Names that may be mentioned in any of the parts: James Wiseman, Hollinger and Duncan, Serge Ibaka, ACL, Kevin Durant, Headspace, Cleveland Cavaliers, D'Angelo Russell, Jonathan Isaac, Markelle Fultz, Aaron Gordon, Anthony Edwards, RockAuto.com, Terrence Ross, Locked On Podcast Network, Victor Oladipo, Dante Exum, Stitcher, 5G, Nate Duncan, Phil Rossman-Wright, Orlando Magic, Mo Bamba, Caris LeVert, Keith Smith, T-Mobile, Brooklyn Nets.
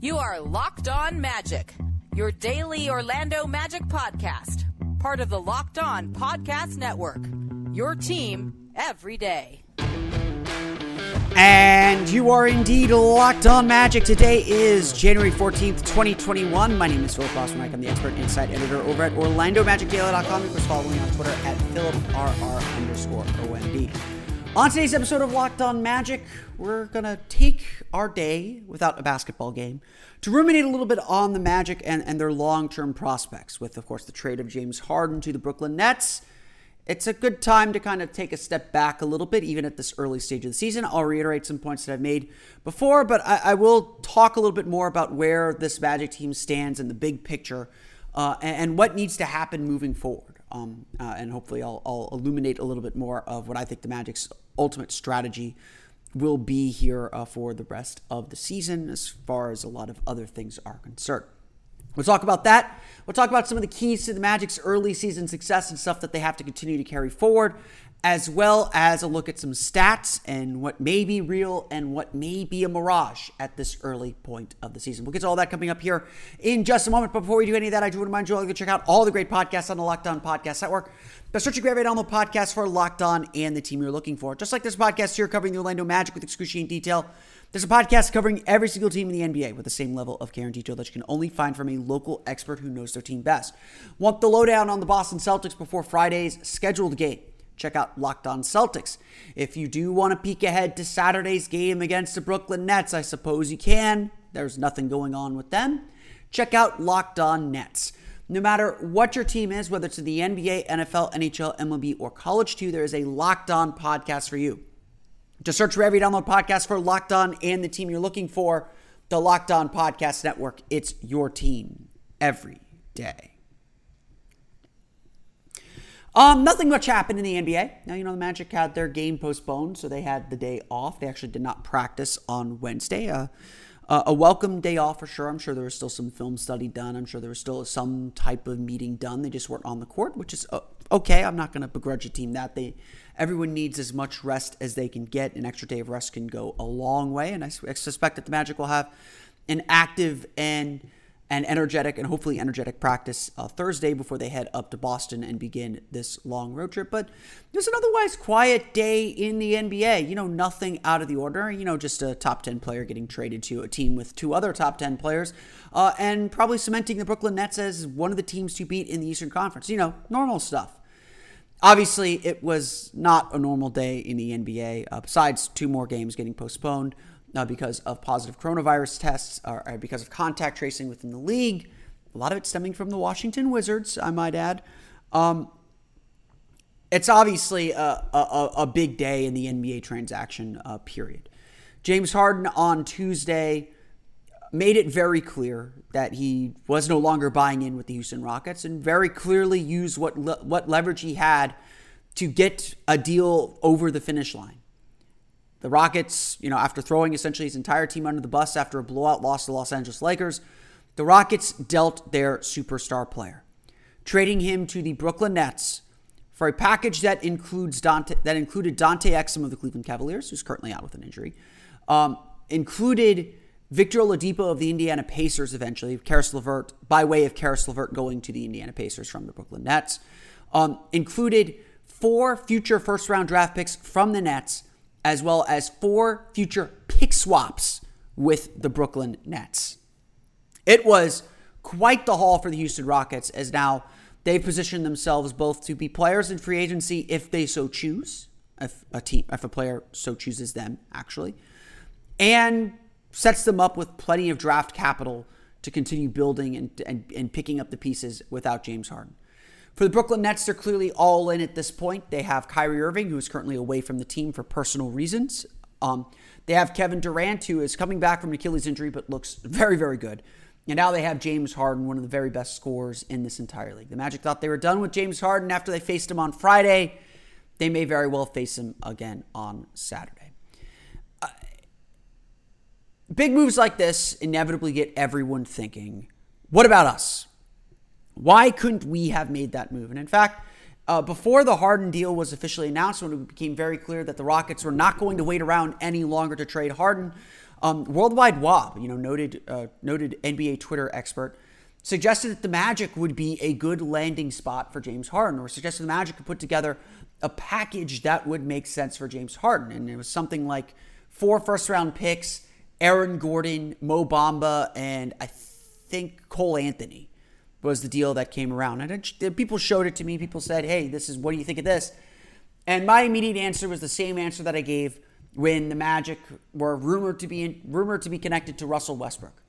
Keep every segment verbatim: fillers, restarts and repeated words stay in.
You are Locked On Magic, your daily Orlando Magic podcast, part of the Locked On Podcast Network, your team every day. And you are indeed Locked On Magic. Today is January fourteenth, twenty twenty-one. My name is Philip Rossmack. I'm the expert insight editor over at Orlando Magic Daily dot com. You can follow me on Twitter at PhilipRR underscore OMB. On today's episode of Locked On Magic, we're going to take our day without a basketball game to ruminate a little bit on the Magic and, and their long-term prospects with, of course, the trade of James Harden to the Brooklyn Nets. It's a good time to kind of take a step back a little bit, even at this early stage of the season. I'll reiterate some points that I've made before, but I, I will talk a little bit more about where this Magic team stands in the big picture uh, and, and what needs to happen moving forward. Um, uh, and hopefully I'll, I'll illuminate a little bit more of what I think the Magic's ultimate strategy will be here uh, for the rest of the season as far as a lot of other things are concerned. We'll talk about that. We'll talk about some of the keys to the Magic's early season success and stuff that they have to continue to carry forward, as well as a look at some stats and what may be real and what may be a mirage at this early point of the season. We'll get to all that coming up here in just a moment. But before we do any of that, I do want to remind you all to check out all the great podcasts on the Locked On Podcast Network. But search and gravitate on the podcast for Locked On and the team you're looking for. Just like this podcast here covering the Orlando Magic with excruciating detail, there's a podcast covering every single team in the N B A with the same level of care and detail that you can only find from a local expert who knows their team best. Want the lowdown on the Boston Celtics before Friday's scheduled game? Check out Locked On Celtics. If you do want to peek ahead to Saturday's game against the Brooklyn Nets, I suppose you can. There's nothing going on with them. Check out Locked On Nets. No matter what your team is, whether it's in the N B A, N F L, N H L, M L B, or college too, there is a Locked On podcast for you. Just search for every download podcast for Locked On and the team you're looking for, the Locked On Podcast Network. It's your team every day. Um, nothing much happened in the N B A. Now, you know, the Magic had their game postponed, so they had the day off. They actually did not practice on Wednesday. Uh, uh, a welcome day off for sure. I'm sure there was still some film study done. I'm sure there was still some type of meeting done. They just weren't on the court, which is uh, okay. I'm not going to begrudge a team that. They... Everyone needs as much rest as they can get. An extra day of rest can go a long way, and I suspect that the Magic will have an active and and energetic and hopefully energetic practice uh, Thursday before they head up to Boston and begin this long road trip. But there's an otherwise quiet day in the N B A. You know, nothing out of the ordinary. You know, just a top ten player getting traded to a team with two other top ten players uh, and probably cementing the Brooklyn Nets as one of the teams to beat in the Eastern Conference. You know, normal stuff. Obviously, it was not a normal day in the N B A, uh, besides two more games getting postponed uh, because of positive coronavirus tests or, or because of contact tracing within the league. A lot of it stemming from the Washington Wizards, I might add. Um, it's obviously a, a, a big day in the N B A transaction uh, period. James Harden on Tuesday made it very clear that he was no longer buying in with the Houston Rockets and very clearly used what le- what leverage he had to get a deal over the finish line. The Rockets, you know, after throwing essentially his entire team under the bus after a blowout loss to the Los Angeles Lakers, the Rockets dealt their superstar player, trading him to the Brooklyn Nets for a package that includes Dante that included Dante Exum of the Cleveland Cavaliers, who's currently out with an injury, um, included Victor Oladipo of the Indiana Pacers eventually, Caris LeVert, by way of Caris LeVert going to the Indiana Pacers from the Brooklyn Nets, um, included four future first-round draft picks from the Nets, as well as four future pick swaps with the Brooklyn Nets. It was quite the haul for the Houston Rockets, as now they've positioned themselves both to be players in free agency if they so choose, if a team, if a player so chooses them, actually, and sets them up with plenty of draft capital to continue building and, and, and picking up the pieces without James Harden. For the Brooklyn Nets, they're clearly all in at this point. They have Kyrie Irving, who is currently away from the team for personal reasons. Um, they have Kevin Durant, who is coming back from an Achilles injury but looks very, very good. And now they have James Harden, one of the very best scorers in this entire league. The Magic thought they were done with James Harden after they faced him on Friday. They may very well face him again on Saturday. Uh, big moves like this inevitably get everyone thinking, what about us? Why couldn't we have made that move? And in fact, uh, before the Harden deal was officially announced, when it became very clear that the Rockets were not going to wait around any longer to trade Harden, Um, Worldwide Wob, you know, noted uh, noted N B A Twitter expert, suggested that the Magic would be a good landing spot for James Harden, or suggested the Magic could put together a package that would make sense for James Harden. And it was something like four first-round picks, Aaron Gordon, Mo Bamba, and I think Cole Anthony was the deal that came around. And it, people showed it to me. People said, hey, this is, what do you think of this? And my immediate answer was the same answer that I gave when the Magic were rumored to be in, rumored to be connected to Russell Westbrook.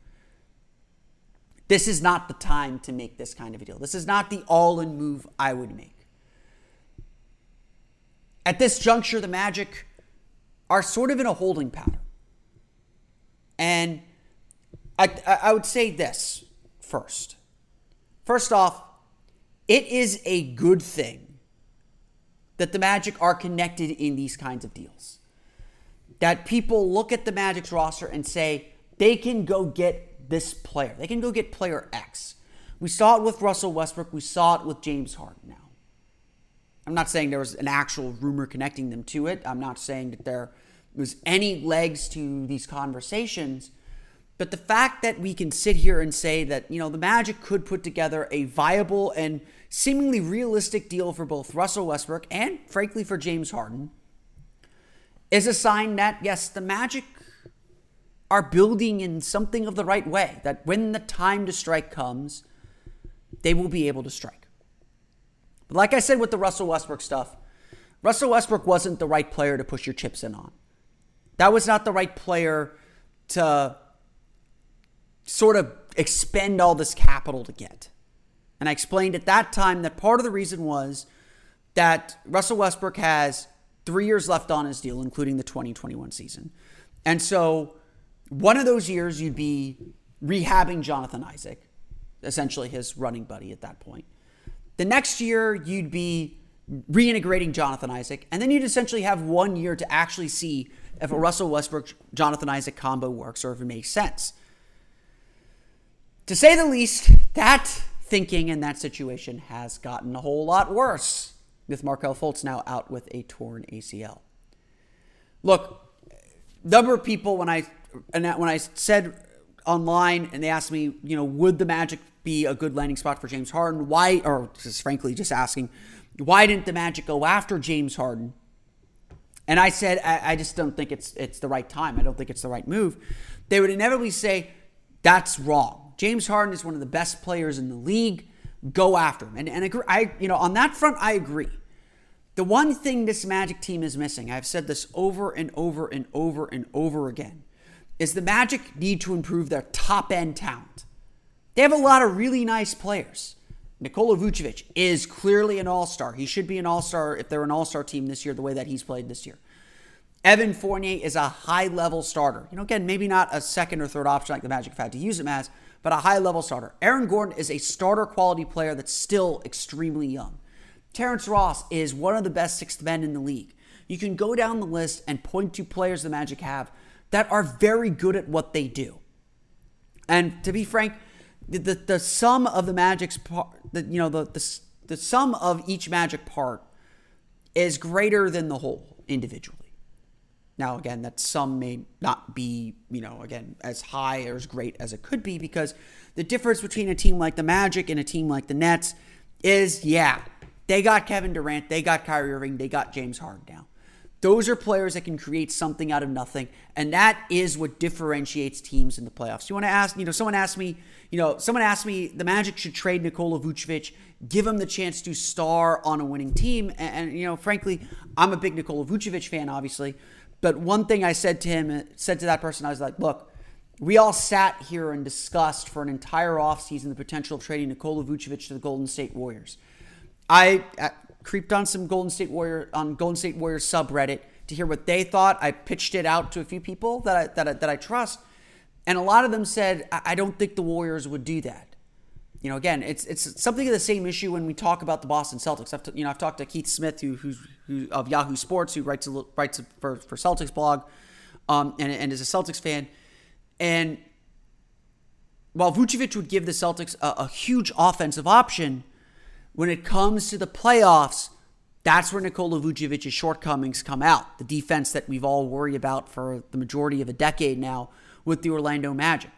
This is not the time to make this kind of a deal. This is not the all-in move I would make. At this juncture, the Magic are sort of in a holding pattern. And I, I would say this first. First off, it is a good thing that the Magic are connected in these kinds of deals, that people look at the Magic's roster and say, they can go get this player. They can go get player X. We saw it with Russell Westbrook. We saw it with James Harden now. I'm not saying there was an actual rumor connecting them to it. I'm not saying that there was any legs to these conversations. But the fact that we can sit here and say that, you know, the Magic could put together a viable and seemingly realistic deal for both Russell Westbrook and, frankly, for James Harden, is a sign that, yes, the Magic are building in something of the right way, that when the time to strike comes, they will be able to strike. But like I said with the Russell Westbrook stuff, Russell Westbrook wasn't the right player to push your chips in on. That was not the right player to sort of expend all this capital to get. And I explained at that time that part of the reason was that Russell Westbrook has three years left on his deal, including the twenty twenty-one season. And so one of those years you'd be rehabbing Jonathan Isaac, essentially his running buddy at that point. The next year you'd be reintegrating Jonathan Isaac. And then you'd essentially have one year to actually see if a Russell Westbrook-Jonathan Isaac combo works or if it makes sense. To say the least, that thinking and that situation has gotten a whole lot worse, with Markelle Fultz now out with a torn A C L. Look, number of people, when I when I said online and they asked me, you know, would the Magic be a good landing spot for James Harden? Why, or just frankly just asking, why didn't the Magic go after James Harden? And I said, I, I just don't think it's it's the right time. I don't think it's the right move. They would inevitably say, that's wrong. James Harden is one of the best players in the league. Go after him. And, and I, you know, on that front, I agree. The one thing this Magic team is missing, I've said this over and over and over and over again, is the Magic need to improve their top-end talent. They have a lot of really nice players. Nikola Vucevic is clearly an all-star. He should be an all-star if they're an all-star team this year, the way that he's played this year. Evan Fournier is a high-level starter. You know, again, maybe not a second or third option like the Magic have had to use him as, but a high-level starter. Aaron Gordon is a starter-quality player that's still extremely young. Terrence Ross is one of the best sixth men in the league. You can go down the list and point to players the Magic have that are very good at what they do. And to be frank, the the, the sum of the Magic's part, the, you know, the, the the sum of each Magic part is greater than the whole individually. Now, again, that sum may not be, you know, again, as high or as great as it could be, because the difference between a team like the Magic and a team like the Nets is, yeah, they got Kevin Durant, they got Kyrie Irving, they got James Harden now. Those are players that can create something out of nothing, and that is what differentiates teams in the playoffs. You want to ask, you know, someone asked me, you know, someone asked me the Magic should trade Nikola Vucevic, give him the chance to star on a winning team, and, and you know, frankly, I'm a big Nikola Vucevic fan, obviously. But one thing I said to him, said to that person, I was like, look, we all sat here and discussed for an entire offseason the potential of trading Nikola Vucevic to the Golden State Warriors. I uh, creeped on some Golden State Warrior on Golden State Warriors subreddit to hear what they thought. I pitched it out to a few people that I, that I, that I trust. And a lot of them said, I, I don't think the Warriors would do that. You know, again, it's it's something of the same issue when we talk about the Boston Celtics. I've t- you know I've talked to Keith Smith, who who's, who of Yahoo Sports, who writes a, writes a, for for Celtics blog, um, and and is a Celtics fan. And while Vucevic would give the Celtics a, a huge offensive option, when it comes to the playoffs, that's where Nikola Vucevic's shortcomings come out. The defense that we've all worried about for the majority of a decade now with the Orlando Magic.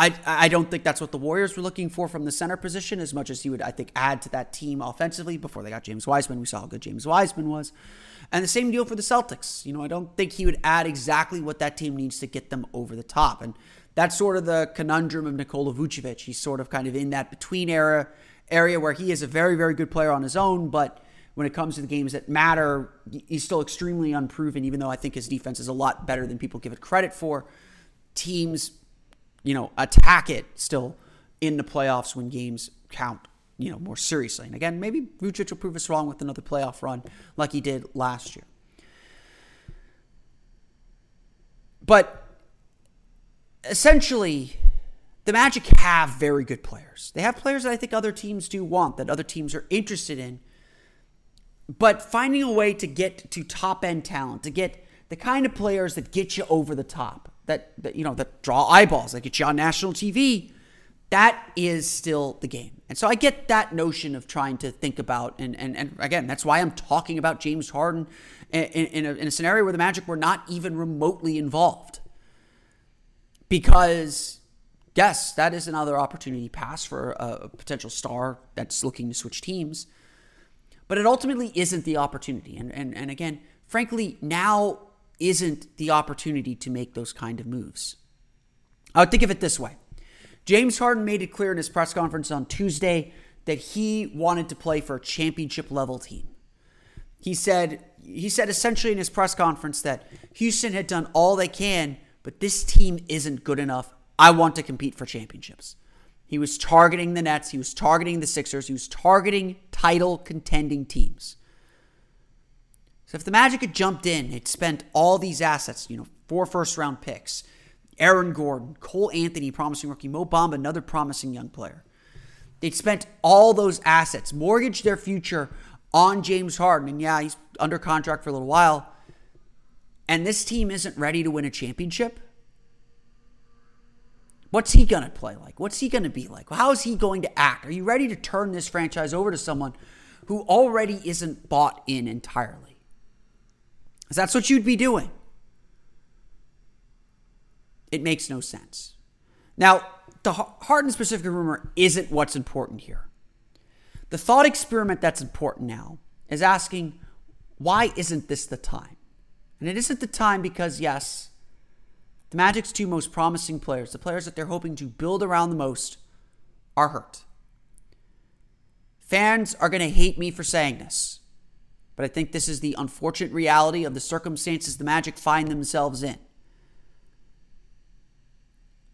I, I don't think that's what the Warriors were looking for from the center position, as much as he would, I think, add to that team offensively. Before they got James Wiseman, we saw how good James Wiseman was. And the same deal for the Celtics. You know, I don't think he would add exactly what that team needs to get them over the top. And that's sort of the conundrum of Nikola Vucevic. He's sort of kind of in that between era area where he is a very, very good player on his own, but when it comes to the games that matter, he's still extremely unproven, even though I think his defense is a lot better than people give it credit for. Teams, you know, attack it still in the playoffs when games count, you know, more seriously. And again, maybe Vucevic will prove us wrong with another playoff run like he did last year. But essentially, the Magic have very good players. They have players that I think other teams do want, that other teams are interested in. But finding a way to get to top-end talent, to get the kind of players that get you over the top, That, that you know, that draw eyeballs, that get you on national T V, that is still the game. And so I get that notion of trying to think about, and and, and again, that's why I'm talking about James Harden in, in, a, in a scenario where the Magic were not even remotely involved. Because, yes, that is another opportunity pass for a, a potential star that's looking to switch teams. But it ultimately isn't the opportunity. And and, and again, frankly, now isn't the opportunity to make those kind of moves. I would think of it this way. James Harden made it clear in his press conference on Tuesday that he wanted to play for a championship-level team. He said, he said essentially in his press conference that Houston had done all they can, but this team isn't good enough. I want to compete for championships. He was targeting the Nets. He was targeting the Sixers. He was targeting title-contending teams. So if the Magic had jumped in, they'd spent all these assets, you know, four first-round picks, Aaron Gordon, Cole Anthony, promising rookie, Mo Bamba, another promising young player. They'd spent all those assets, mortgaged their future on James Harden. And yeah, he's under contract for a little while. And this team isn't ready to win a championship. What's he going to play like? What's he going to be like? How is he going to act? Are you ready to turn this franchise over to someone who already isn't bought in entirely? Because that's what you'd be doing. It makes no sense. Now, the Harden-specific rumor isn't what's important here. The thought experiment that's important now is asking, why isn't this the time? And it isn't the time because, yes, the Magic's two most promising players, the players that they're hoping to build around the most, are hurt. Fans are going to hate me for saying this, but I think this is the unfortunate reality of the circumstances the Magic find themselves in.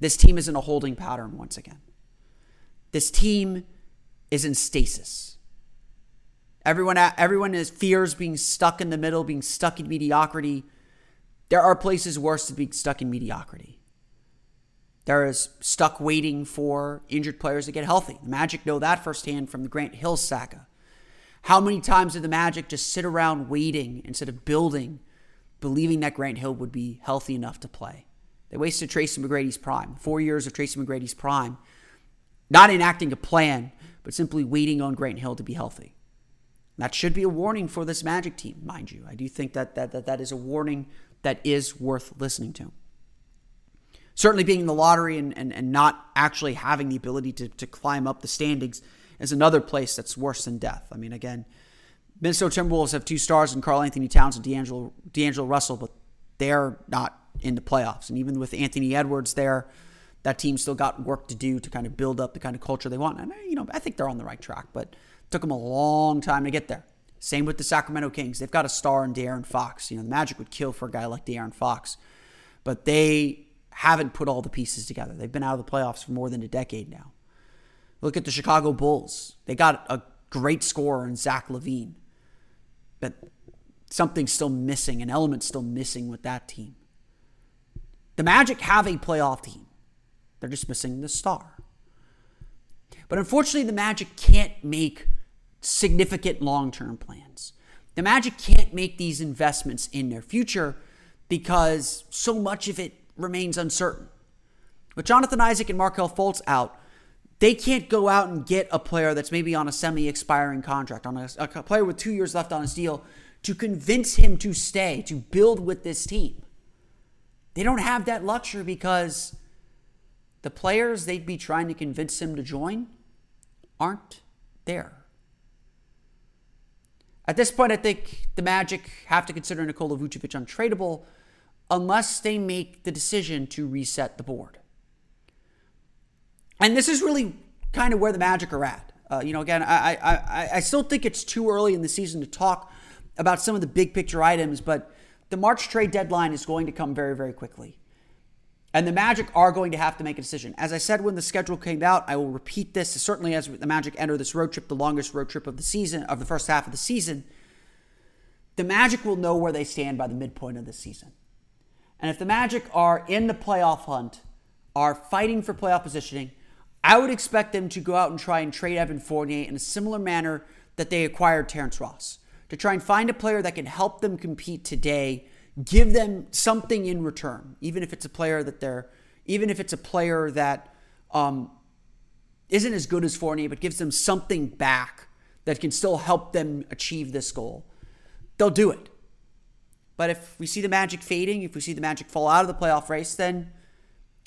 This team is in a holding pattern once again. This team is in stasis. Everyone, everyone is, fears being stuck in the middle, being stuck in mediocrity. There are places worse than being stuck in mediocrity. There is stuck waiting for injured players to get healthy. The Magic know that firsthand from the Grant Hill saga. How many times did the Magic just sit around waiting instead of building, believing that Grant Hill would be healthy enough to play? They wasted Tracy McGrady's prime, four years of Tracy McGrady's prime, not enacting a plan, but simply waiting on Grant Hill to be healthy. That should be a warning for this Magic team, mind you. I do think that that, that, that is a warning that is worth listening to. Certainly being in the lottery and, and, and not actually having the ability to, to climb up the standings is another place that's worse than death. I mean, again, Minnesota Timberwolves have two stars in Karl Anthony Towns and D'Angelo, D'Angelo Russell, but they're not in the playoffs. And even with Anthony Edwards there, that team still got work to do to kind of build up the kind of culture they want. And, you know, I think they're on the right track, but it took them a long time to get there. Same with the Sacramento Kings. They've got a star in De'Aaron Fox. You know, the Magic would kill for a guy like De'Aaron Fox, but they haven't put all the pieces together. They've been out of the playoffs for more than a decade now. Look at the Chicago Bulls. They got a great scorer in Zach LaVine. But something's still missing, an element's still missing with that team. The Magic have a playoff team. They're just missing the star. But unfortunately, the Magic can't make significant long-term plans. The Magic can't make these investments in their future because so much of it remains uncertain. With Jonathan Isaac and Markelle Fultz out, they can't go out and get a player that's maybe on a semi-expiring contract, on a, a player with two years left on his deal, to convince him to stay, to build with this team. They don't have that luxury because the players they'd be trying to convince him to join aren't there. At this point, I think the Magic have to consider Nikola Vucevic untradeable unless they make the decision to reset the board. And this is really kind of where the Magic are at. Uh, you know, again, I, I I still think it's too early in the season to talk about some of the big picture items, but the March trade deadline is going to come very, very quickly. And the Magic are going to have to make a decision. As I said when the schedule came out, I will repeat this, certainly as the Magic enter this road trip, the longest road trip of the season, of the first half of the season, the Magic will know where they stand by the midpoint of the season. And if the Magic are in the playoff hunt, are fighting for playoff positioning, I would expect them to go out and try and trade Evan Fournier in a similar manner that they acquired Terrence Ross, to try and find a player that can help them compete today, give them something in return, even if it's a player that they're, even if it's a player that um, isn't as good as Fournier, but gives them something back that can still help them achieve this goal. They'll do it. But if we see the Magic fading, if we see the Magic fall out of the playoff race, then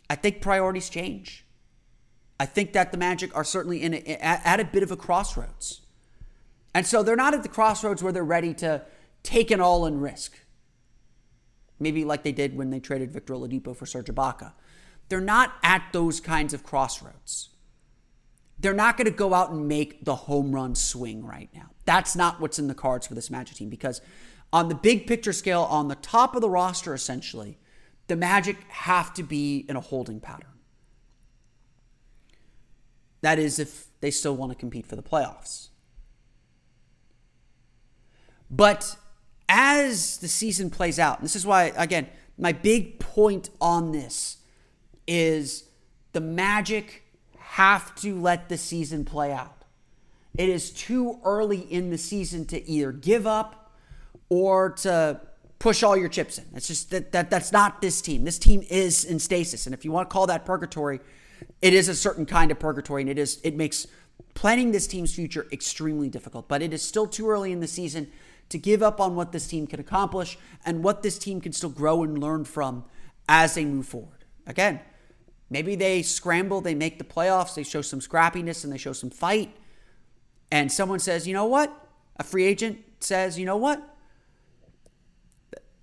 I think priorities change. I think that the Magic are certainly in a, at a bit of a crossroads. And so they're not at the crossroads where they're ready to take an all-in risk. Maybe like they did when they traded Victor Oladipo for Serge Ibaka. They're not at those kinds of crossroads. They're not going to go out and make the home run swing right now. That's not what's in the cards for this Magic team, because on the big picture scale, on the top of the roster, essentially, the Magic have to be in a holding pattern. That is, if they still want to compete for the playoffs. But as the season plays out, and this is why, again, my big point on this is the Magic have to let the season play out. It is too early in the season to either give up or to push all your chips in. It's just that, that that's not this team. This team is in stasis. And if you want to call that purgatory, it is a certain kind of purgatory, and it is it makes planning this team's future extremely difficult. But it is still too early in the season to give up on what this team can accomplish and what this team can still grow and learn from as they move forward. Again, maybe they scramble, they make the playoffs, they show some scrappiness and they show some fight. And someone says, you know what? A free agent says, you know what?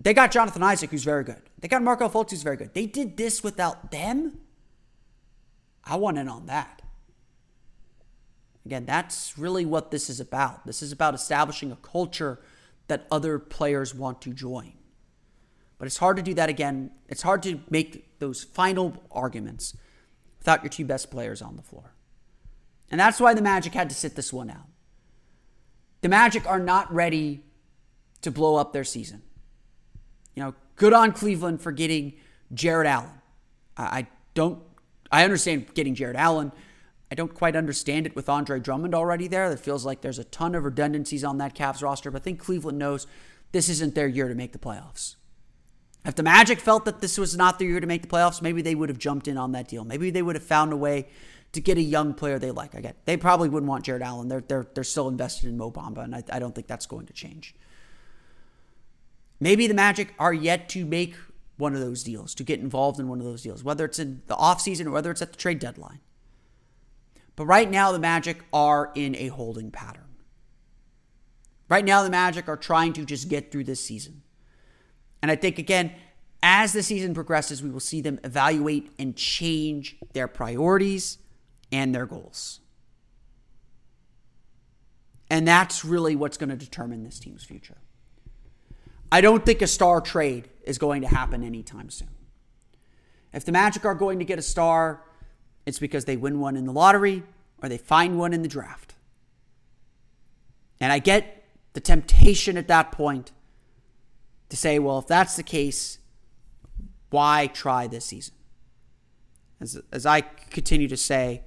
They got Jonathan Isaac, who's very good. They got Markelle Fultz, who's very good. They did this without them? I want in on that. Again, that's really what this is about. This is about establishing a culture that other players want to join. But it's hard to do that again. It's hard to make those final arguments without your two best players on the floor. And that's why the Magic had to sit this one out. The Magic are not ready to blow up their season. You know, good on Cleveland for getting Jared Allen. I don't, I understand getting Jared Allen. I don't quite understand it with Andre Drummond already there. It feels like there's a ton of redundancies on that Cavs roster, but I think Cleveland knows this isn't their year to make the playoffs. If the Magic felt that this was not their year to make the playoffs, maybe they would have jumped in on that deal. Maybe they would have found a way to get a young player they like. Again, they probably wouldn't want Jared Allen. They're, they're, they're still invested in Mo Bamba, and I, I don't think that's going to change. Maybe the Magic are yet to make one of those deals, to get involved in one of those deals, whether it's in the offseason or whether it's at the trade deadline. But right now, the Magic are in a holding pattern. Right now, the Magic are trying to just get through this season. And I think, again, as the season progresses, we will see them evaluate and change their priorities and their goals. And that's really what's going to determine this team's future. I don't think a star trade is going to happen anytime soon. If the Magic are going to get a star, it's because they win one in the lottery or they find one in the draft. And I get the temptation at that point to say, well, if that's the case, Why try this season? As, as I continue to say,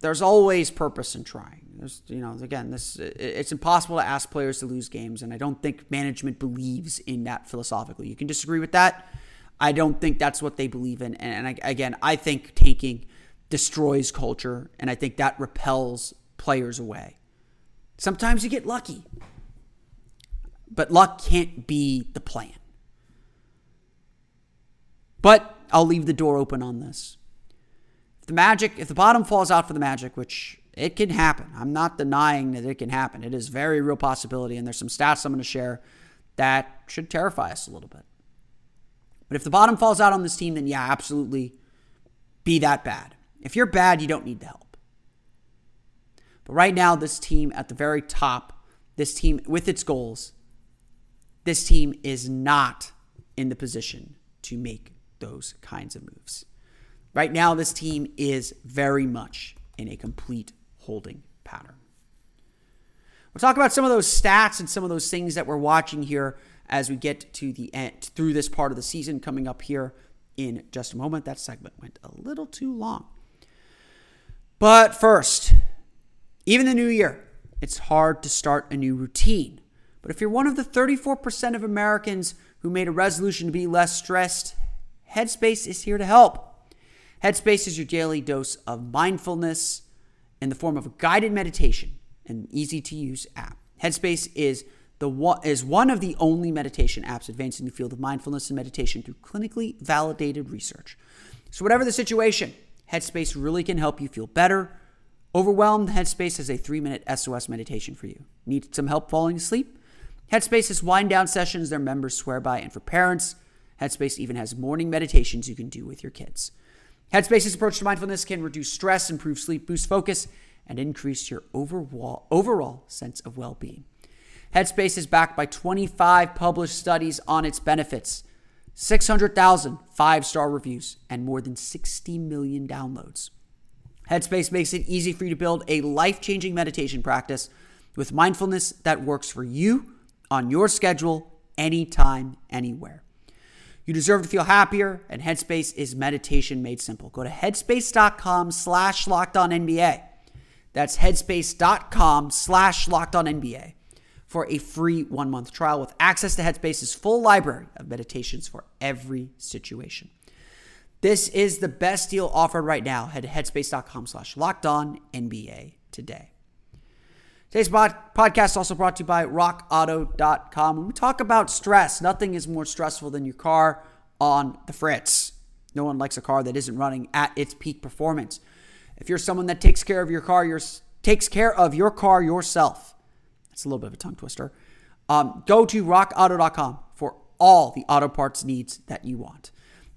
there's always purpose in trying. There's, you know, again, this it's impossible to ask players to lose games, and I don't think management believes in that philosophically. You can disagree with that. I don't think that's what they believe in. And, and I, again, I think tanking destroys culture, and I think that repels players away. Sometimes you get lucky, but luck can't be the plan. But I'll leave the door open on this. If the Magic, if the bottom falls out for the Magic, which it can happen. I'm not denying that it can happen. It is a very real possibility, and there's some stats I'm going to share that should terrify us a little bit. But if the bottom falls out on this team, then yeah, absolutely be that bad. If you're bad, you don't need the help. But right now, this team at the very top, this team with its goals, this team is not in the position to make those kinds of moves. Right now, this team is very much in a complete holding pattern. We'll talk about some of those stats and some of those things that we're watching here as we get to the end, through this part of the season coming up here in just a moment. That segment went a little too long. But first, even the new year, it's hard to start a new routine. But if you're one of the thirty-four percent of Americans who made a resolution to be less stressed, Headspace is here to help. Headspace is your daily dose of mindfulness in the form of a guided meditation and easy-to-use app. Headspace is the one, is one of the only meditation apps advancing the field of mindfulness and meditation through clinically validated research. So whatever the situation, Headspace really can help you feel better. Overwhelmed? Headspace has a three-minute S O S meditation for you. Need some help falling asleep? Headspace's wind-down sessions their members swear by, and for parents, Headspace even has morning meditations you can do with your kids. Headspace's approach to mindfulness can reduce stress, improve sleep, boost focus, and increase your overall, overall sense of well-being. Headspace is backed by twenty-five published studies on its benefits, six hundred thousand five-star reviews, and more than sixty million downloads. Headspace makes it easy for you to build a life-changing meditation practice with mindfulness that works for you on your schedule, anytime, anywhere. You deserve to feel happier, and Headspace is meditation made simple. Go to headspace.com slash locked on NBA. That's headspace.com slash locked on NBA for a free one-month trial with access to Headspace's full library of meditations for every situation. This is the best deal offered right now. Head to headspace.com slash locked on NBA today. Today's podcast is also brought to you by rock auto dot com. When we talk about stress, nothing is more stressful than your car on the fritz. No one likes a car that isn't running at its peak performance. If you're someone that takes care of your car, your, takes care of your car yourself, that's a little bit of a tongue twister, um, go to rock auto dot com for all the auto parts needs that you want.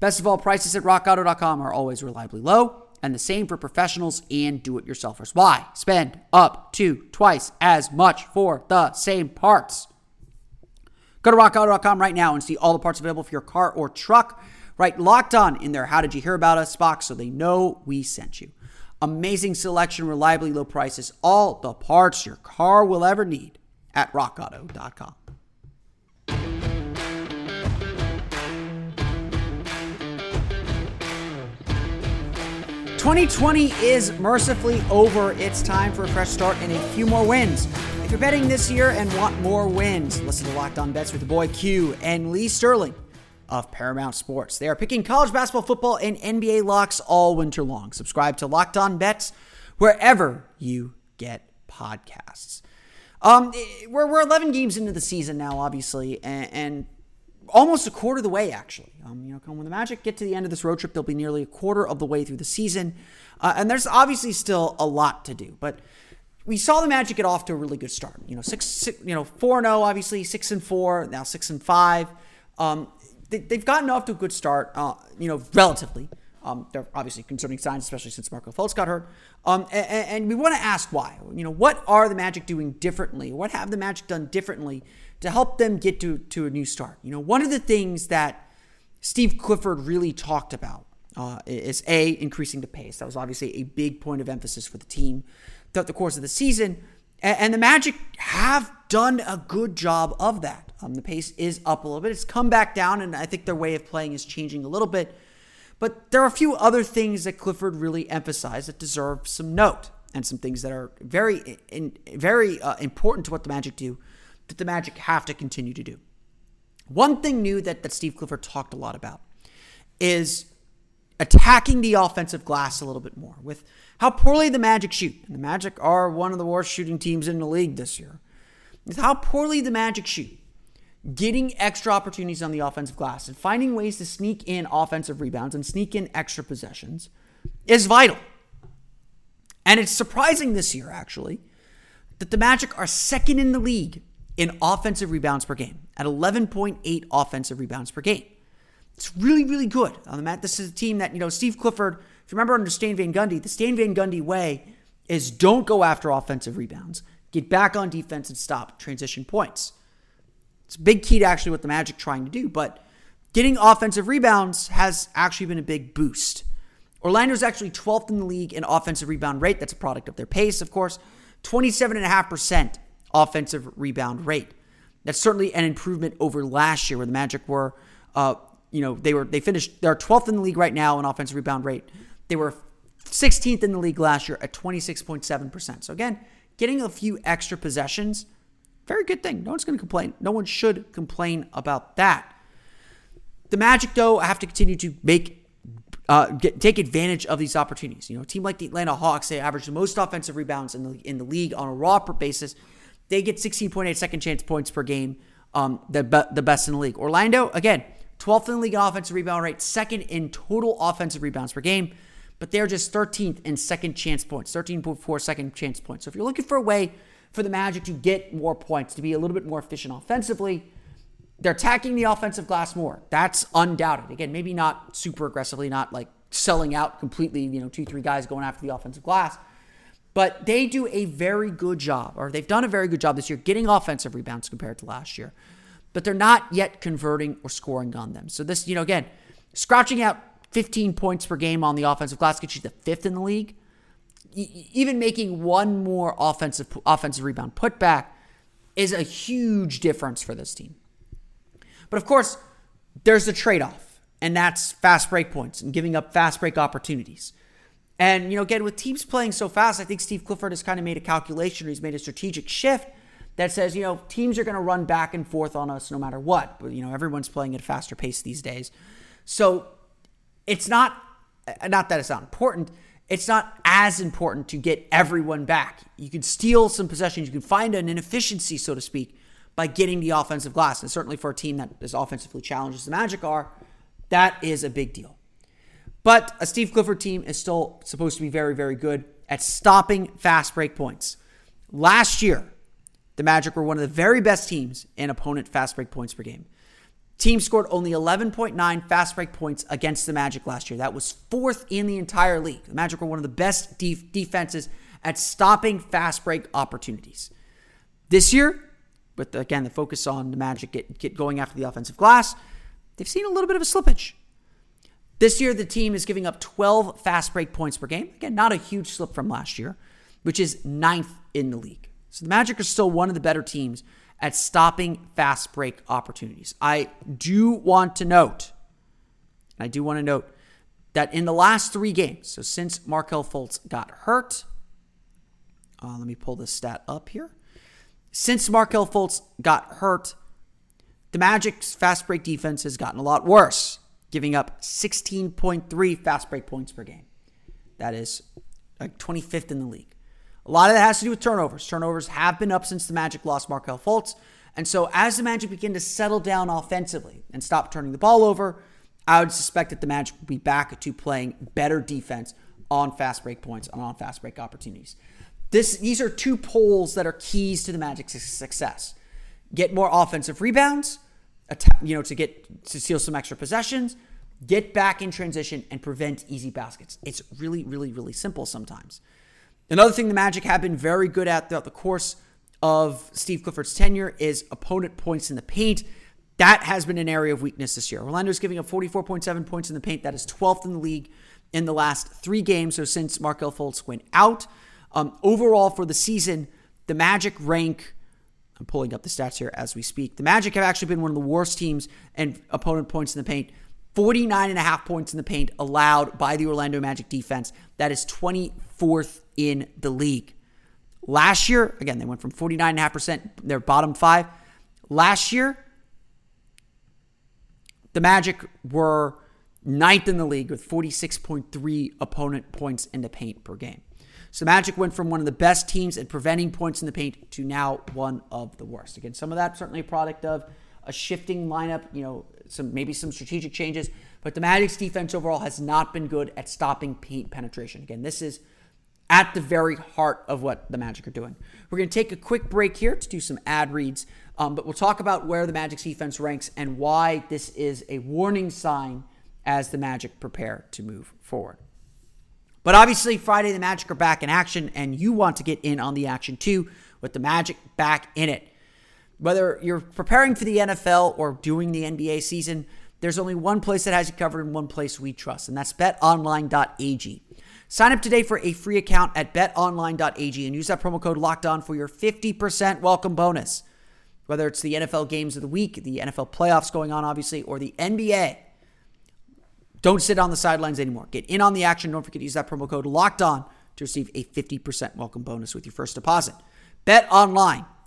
Best of all, prices at rock auto dot com are always reliably low, and the same for professionals and do-it-yourselfers. Why spend up to twice as much for the same parts? Go to rock auto dot com right now and see all the parts available for your car or truck. Write Locked On in their How Did You Hear About Us box so they know we sent you. Amazing selection, reliably low prices, all the parts your car will ever need at rock auto dot com. twenty twenty is mercifully over. It's time for a fresh start and a few more wins. If you're betting this year and want more wins, listen to Locked On Bets with the boy Q and Lee Sterling of Paramount Sports. They are picking college basketball, football, and N B A locks all winter long. Subscribe to Locked On Bets wherever you get podcasts. Um, we're, we're eleven games into the season now, obviously, and, and almost a quarter of the way, actually. Um, you know, when the Magic get to the end of this road trip, they'll be nearly a quarter of the way through the season. Uh, and there's obviously still a lot to do. But we saw the Magic get off to a really good start. You know, six, six you know, four and zero, obviously six and four, now six and five. Um, they, they've gotten off to a good start. Uh, you know, relatively. Um, they're obviously concerning signs, especially since Markelle Fultz got hurt. Um, and, and we want to ask why. You know, what are the Magic doing differently? What have the Magic done differently to help them get to, to a new start? You know, one of the things that Steve Clifford really talked about uh, is, A, increasing the pace. That was obviously a big point of emphasis for the team throughout the course of the season. And, and the Magic have done a good job of that. Um, the pace is up a little bit. It's come back down, and I think their way of playing is changing a little bit. But there are a few other things that Clifford really emphasized that deserve some note, and some things that are very in, very uh, important to what the Magic do, that the Magic have to continue to do. One thing new that, that Steve Clifford talked a lot about is attacking the offensive glass a little bit more with how poorly the Magic shoot. And the Magic are one of the worst shooting teams in the league this year. With how poorly the Magic shoot, getting extra opportunities on the offensive glass and finding ways to sneak in offensive rebounds and sneak in extra possessions is vital. And it's surprising this year, actually, that the Magic are second in the league in offensive rebounds per game at eleven point eight offensive rebounds per game. It's really, really good. On the mat, this is a team that, you know, Steve Clifford, if you remember under Stan Van Gundy, the Stan Van Gundy way is don't go after offensive rebounds, get back on defense and stop transition points. It's a big key to actually what the Magic trying to do, but getting offensive rebounds has actually been a big boost. Orlando's actually twelfth in the league in offensive rebound rate. That's a product of their pace, of course. twenty-seven point five percent offensive rebound rate. That's certainly an improvement over last year where the Magic were, uh, you know, they were they finished, they're twelfth in the league right now in offensive rebound rate. They were sixteenth in the league last year at twenty-six point seven percent. So again, getting a few extra possessions, very good thing. No one's going to complain. No one should complain about that. The Magic, though, have to continue to make uh, get, take advantage of these opportunities. You know, a team like the Atlanta Hawks, they average the most offensive rebounds in the in the league on a raw per basis. They get sixteen point eight second chance points per game, um, the be- the best in the league. Orlando, again, twelfth in the league in offensive rebound rate, second in total offensive rebounds per game, but they're just thirteenth in second chance points, thirteen point four second chance points. So if you're looking for a way for the Magic to get more points, to be a little bit more efficient offensively, they're attacking the offensive glass more. That's undoubted. Again, maybe not super aggressively, not like selling out completely, you know, two, three guys going after the offensive glass. But they do a very good job, or they've done a very good job this year getting offensive rebounds compared to last year. But they're not yet converting or scoring on them. So this, you know, again, scratching out fifteen points per game on the offensive glass gets you the fifth in the league. Even making one more offensive offensive rebound putback is a huge difference for this team. But of course, there's the trade-off, and that's fast break points and giving up fast break opportunities. And, you know, again, with teams playing so fast, I think Steve Clifford has kind of made a calculation, or he's made a strategic shift that says, you know, teams are going to run back and forth on us no matter what. But, you know, everyone's playing at a faster pace these days. So it's not, not that it's not important, it's not as important to get everyone back. You can steal some possessions. You can find an inefficiency, so to speak, by getting the offensive glass. And certainly for a team that is offensively challenged as the Magic are, that is a big deal. But a Steve Clifford team is still supposed to be very, very good at stopping fast break points. Last year, the Magic were one of the very best teams in opponent fast break points per game. Team scored only eleven point nine fast break points against the Magic last year. That was fourth in the entire league. The Magic were one of the best de- defenses at stopping fast break opportunities. This year, with, the, again, the focus on the Magic get, get going after the offensive glass, they've seen a little bit of a slippage. This year, the team is giving up twelve fast break points per game. Again, not a huge slip from last year, which is ninth in the league. So the Magic are still one of the better teams at stopping fast break opportunities. I do want to note, I do want to note that in the last three games, so since Markelle Fultz got hurt, uh, let me pull this stat up here. Since Markelle Fultz got hurt, the Magic's fast break defense has gotten a lot worse, giving up sixteen point three fast break points per game. That is like twenty-fifth in the league. A lot of that has to do with turnovers. Turnovers have been up since the Magic lost Markelle Fultz. And so as the Magic begin to settle down offensively and stop turning the ball over, I would suspect that the Magic will be back to playing better defense on fast break points and on fast break opportunities. This, these are two polls that are keys to the Magic's success. Get more offensive rebounds, you know, to get to steal some extra possessions, Get back in transition and prevent easy baskets. It's really, really, really simple sometimes. Another thing the Magic have been very good at throughout the course of Steve Clifford's tenure is opponent points in the paint. That has been an area of weakness this year. Orlando's giving up forty-four point seven points in the paint. That is twelfth in the league in the last three games, so since Markelle Fultz went out. Um, overall for the season, the Magic rank, I'm pulling up the stats here as we speak, the Magic have actually been one of the worst teams in opponent points in the paint. forty-nine point five points in the paint allowed by the Orlando Magic defense. That is twenty-fourth in the league. Last year, again, they went from forty-nine point five percent, their bottom five. Last year, the Magic were ninth in the league with forty-six point three opponent points in the paint per game. So Magic went from one of the best teams at preventing points in the paint to now one of the worst. Again, some of that certainly a product of a shifting lineup, you know, some maybe some strategic changes, but the Magic's defense overall has not been good at stopping paint penetration. Again, this is at the very heart of what the Magic are doing. We're going to take a quick break here to do some ad reads, um, but we'll talk about where the Magic's defense ranks and why this is a warning sign as the Magic prepare to move forward. But obviously, Friday, the Magic are back in action, and you want to get in on the action too with the Magic back in it. Whether you're preparing for the N F L or doing the N B A season, there's only one place that has you covered and one place we trust, and that's bet online dot a g. Sign up today for a free account at bet online dot a g and use that promo code LOCKEDON for your fifty percent welcome bonus. Whether it's the N F L games of the week, the N F L playoffs going on, obviously, or the N B A, don't sit on the sidelines anymore. Get in on the action. Don't forget to use that promo code LOCKED ON to receive a fifty percent welcome bonus with your first deposit. Bet Online,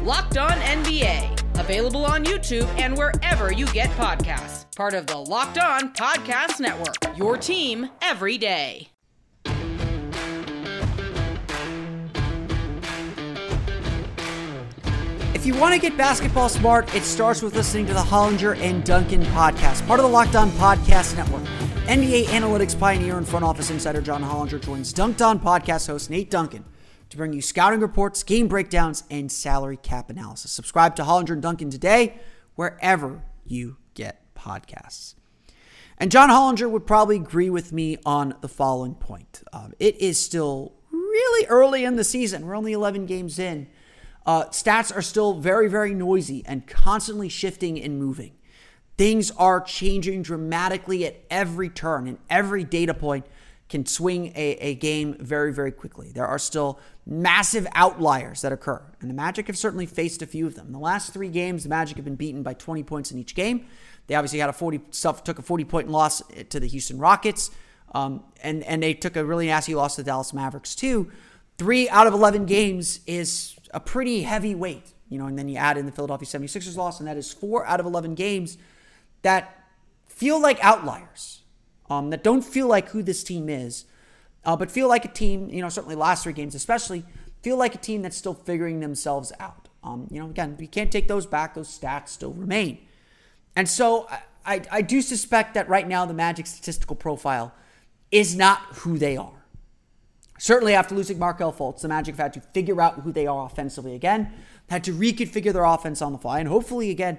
Locked On N B A, available on YouTube and wherever you get podcasts. Part of the Locked On Podcast Network, your team every day. If you want to get basketball smart, it starts with listening to the Hollinger and Duncan podcast, part of the Locked On Podcast Network. N B A analytics pioneer and front office insider John Hollinger joins Dunked On podcast host Nate Duncan to bring you scouting reports, game breakdowns, and salary cap analysis. Subscribe to Hollinger and Duncan today, wherever you get podcasts. And John Hollinger would probably agree with me on the following point. Um, it is still really early in the season. We're only eleven games in. Uh, stats are still very, very noisy and constantly shifting and moving. Things are changing dramatically at every turn, and every data point can swing a, a game very, very quickly. There are still massive outliers that occur, and the Magic have certainly faced a few of them. In the last three games, the Magic have been beaten by twenty points in each game. They obviously had a forty took a forty-point loss to the Houston Rockets, um, and, and they took a really nasty loss to the Dallas Mavericks, too. Three out of eleven games is a pretty heavy weight, you know, and then you add in the Philadelphia seventy-sixers loss, and that is four out of eleven games that feel like outliers, um, that don't feel like who this team is, uh, but feel like a team, you know, certainly last three games especially, feel like a team that's still figuring themselves out. Um, you know, again, you can't take those back. Those stats still remain. And so I, I, I do suspect that right now the Magic's statistical profile is not who they are. Certainly after losing Markelle Fultz, the Magic have had to figure out who they are offensively again, had to reconfigure their offense on the fly, and hopefully again,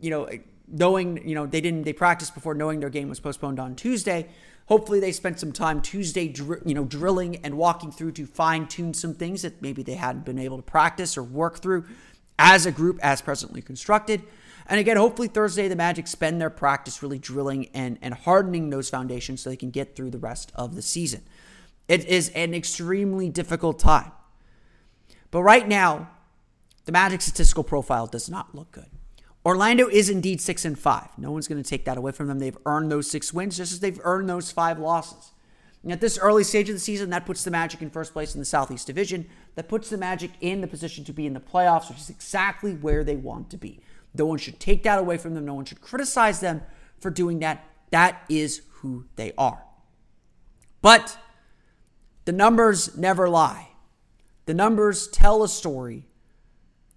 you know, knowing, you know, they didn't, they practiced before knowing their game was postponed on Tuesday. Hopefully they spent some time Tuesday, dr- you know, drilling and walking through to fine tune some things that maybe they hadn't been able to practice or work through as a group as presently constructed. And again, hopefully Thursday, the Magic spend their practice really drilling and, and hardening those foundations so they can get through the rest of the season. It is an extremely difficult time. But right now, the Magic's statistical profile does not look good. Orlando is indeed six and five. No one's going to take that away from them. They've earned those six wins just as they've earned those five losses. And at this early stage of the season, that puts the Magic in first place in the Southeast Division. That puts the Magic in the position to be in the playoffs, which is exactly where they want to be. No one should take that away from them. No one should criticize them for doing that. That is who they are. But the numbers never lie. The numbers tell a story,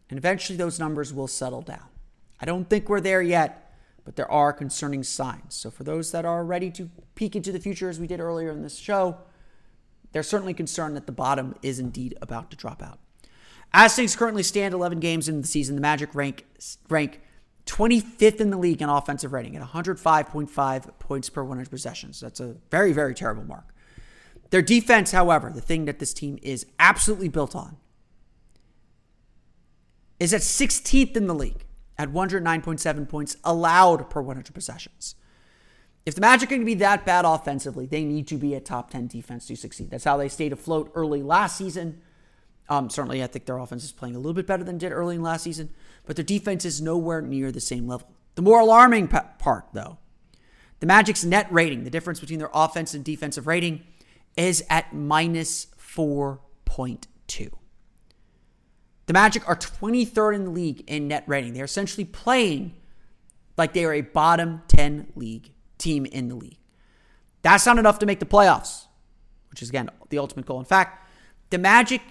and eventually those numbers will settle down. I don't think we're there yet, but there are concerning signs. So for those that are ready to peek into the future, as we did earlier in this show, they're certainly concerned that the bottom is indeed about to drop out. As things currently stand, eleven games into the season, the Magic rank rank twenty-fifth in the league in offensive rating at one hundred five point five points per one hundred possessions. That's a very, very terrible mark. Their defense, however, the thing that this team is absolutely built on, is at sixteenth in the league at one hundred nine point seven points allowed per one hundred possessions. If the Magic are going to be that bad offensively, they need to be a top ten defense to succeed. That's how they stayed afloat early last season. Um, certainly, I think their offense is playing a little bit better than it did early in last season, but their defense is nowhere near the same level. The more alarming p- part, though, the Magic's net rating, the difference between their offense and defensive rating, is at minus four point two. The Magic are twenty-third in the league in net rating. They're essentially playing like they are a bottom ten league team in the league. That's not enough to make the playoffs, which is, again, the ultimate goal. In fact, the Magic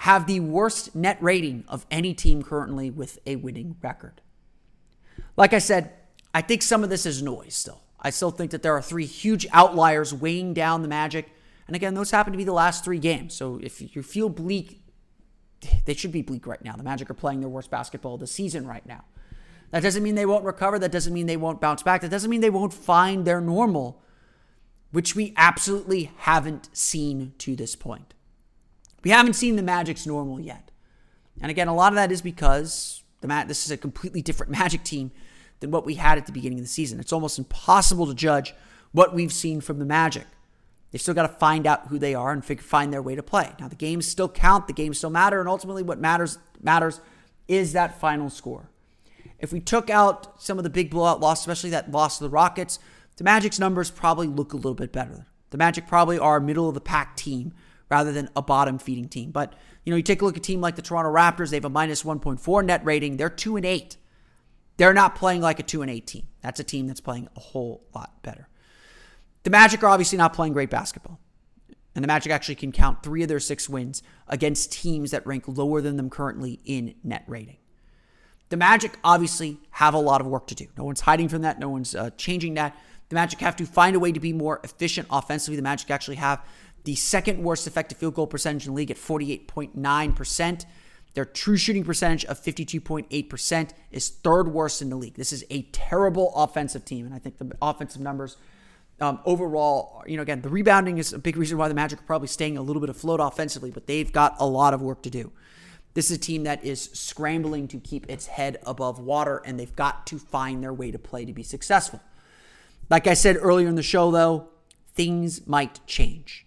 have the worst net rating of any team currently with a winning record. Like I said, I think some of this is noise still. I still think that there are three huge outliers weighing down the Magic. And again, those happen to be the last three games. So if you feel bleak, they should be bleak right now. The Magic are playing their worst basketball of the season right now. That doesn't mean they won't recover. That doesn't mean they won't bounce back. That doesn't mean they won't find their normal, which we absolutely haven't seen to this point. We haven't seen the Magic's normal yet. And again, a lot of that is because the Ma- this is a completely different Magic team than what we had at the beginning of the season. It's almost impossible to judge what we've seen from the Magic. They've still got to find out who they are and figure, find their way to play. Now, the games still count. The games still matter. And ultimately, what matters matters is that final score. If we took out some of the big blowout loss, especially that loss to the Rockets, the Magic's numbers probably look a little bit better. The Magic probably are a middle-of-the-pack team rather than a bottom-feeding team. But, you know, you take a look at a team like the Toronto Raptors, they have a minus one point four net rating. They're two and eight. They're not playing like a two and eight team. That's a team that's playing a whole lot better. The Magic are obviously not playing great basketball. And the Magic actually can count three of their six wins against teams that rank lower than them currently in net rating. The Magic obviously have a lot of work to do. No one's hiding from that. No one's uh, changing that. The Magic have to find a way to be more efficient offensively. The Magic actually have the second worst effective field goal percentage in the league at forty-eight point nine percent. Their true shooting percentage of fifty-two point eight percent is third worst in the league. This is a terrible offensive team, and I think the offensive numbers um, overall, you know, again, the rebounding is a big reason why the Magic are probably staying a little bit afloat offensively, but they've got a lot of work to do. This is a team that is scrambling to keep its head above water, and they've got to find their way to play to be successful. Like I said earlier in the show, though, things might change.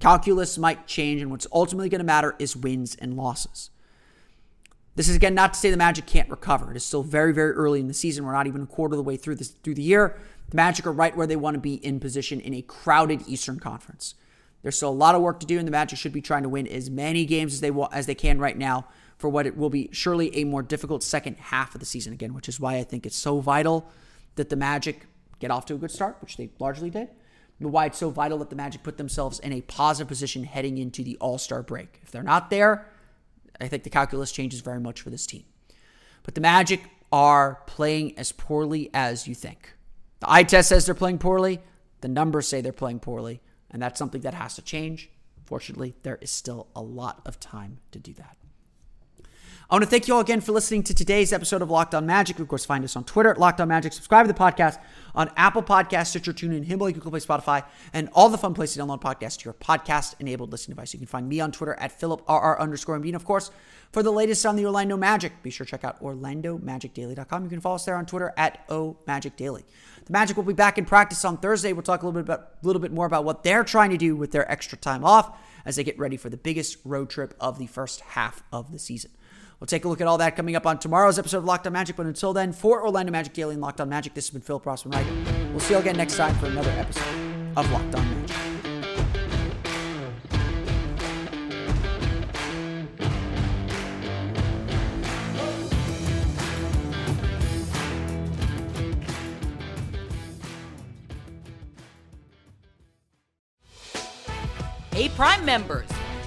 Calculus might change, and what's ultimately going to matter is wins and losses. This is, again, not to say the Magic can't recover. It is still very, very early in the season. We're not even a quarter of the way through this through the year. The Magic are right where they want to be in position in a crowded Eastern Conference. There's still a lot of work to do, and the Magic should be trying to win as many games as they want, as they can right now for what it will be surely a more difficult second half of the season again, which is why I think it's so vital that the Magic get off to a good start, which they largely did. Why it's so vital that the Magic put themselves in a positive position heading into the All-Star break. If they're not there, I think the calculus changes very much for this team. But the Magic are playing as poorly as you think. The eye test says they're playing poorly. The numbers say they're playing poorly. And that's something that has to change. Fortunately, there is still a lot of time to do that. I want to thank you all again for listening to today's episode of Locked On Magic. Of course, find us on Twitter at Locked On Magic. Subscribe to the podcast on Apple Podcasts, Stitcher, TuneIn, Himalaya, Google Play, Spotify, and all the fun places to download podcasts to your podcast-enabled listening device. You can find me on Twitter at PhilipRR underscore MB. And, of course, for the latest on the Orlando Magic, be sure to check out Orlando Magic Daily dot com. You can follow us there on Twitter at O Magic Daily. The Magic will be back in practice on Thursday. We'll talk a little bit about, little bit more about what they're trying to do with their extra time off as they get ready for the biggest road trip of the first half of the season. We'll take a look at all that coming up on tomorrow's episode of Locked On Magic. But until then, for Orlando Magic Daily and Locked On Magic, this has been Phil Rossman-Wright. We'll see you again next time for another episode of Locked On Magic. Hey, Prime members.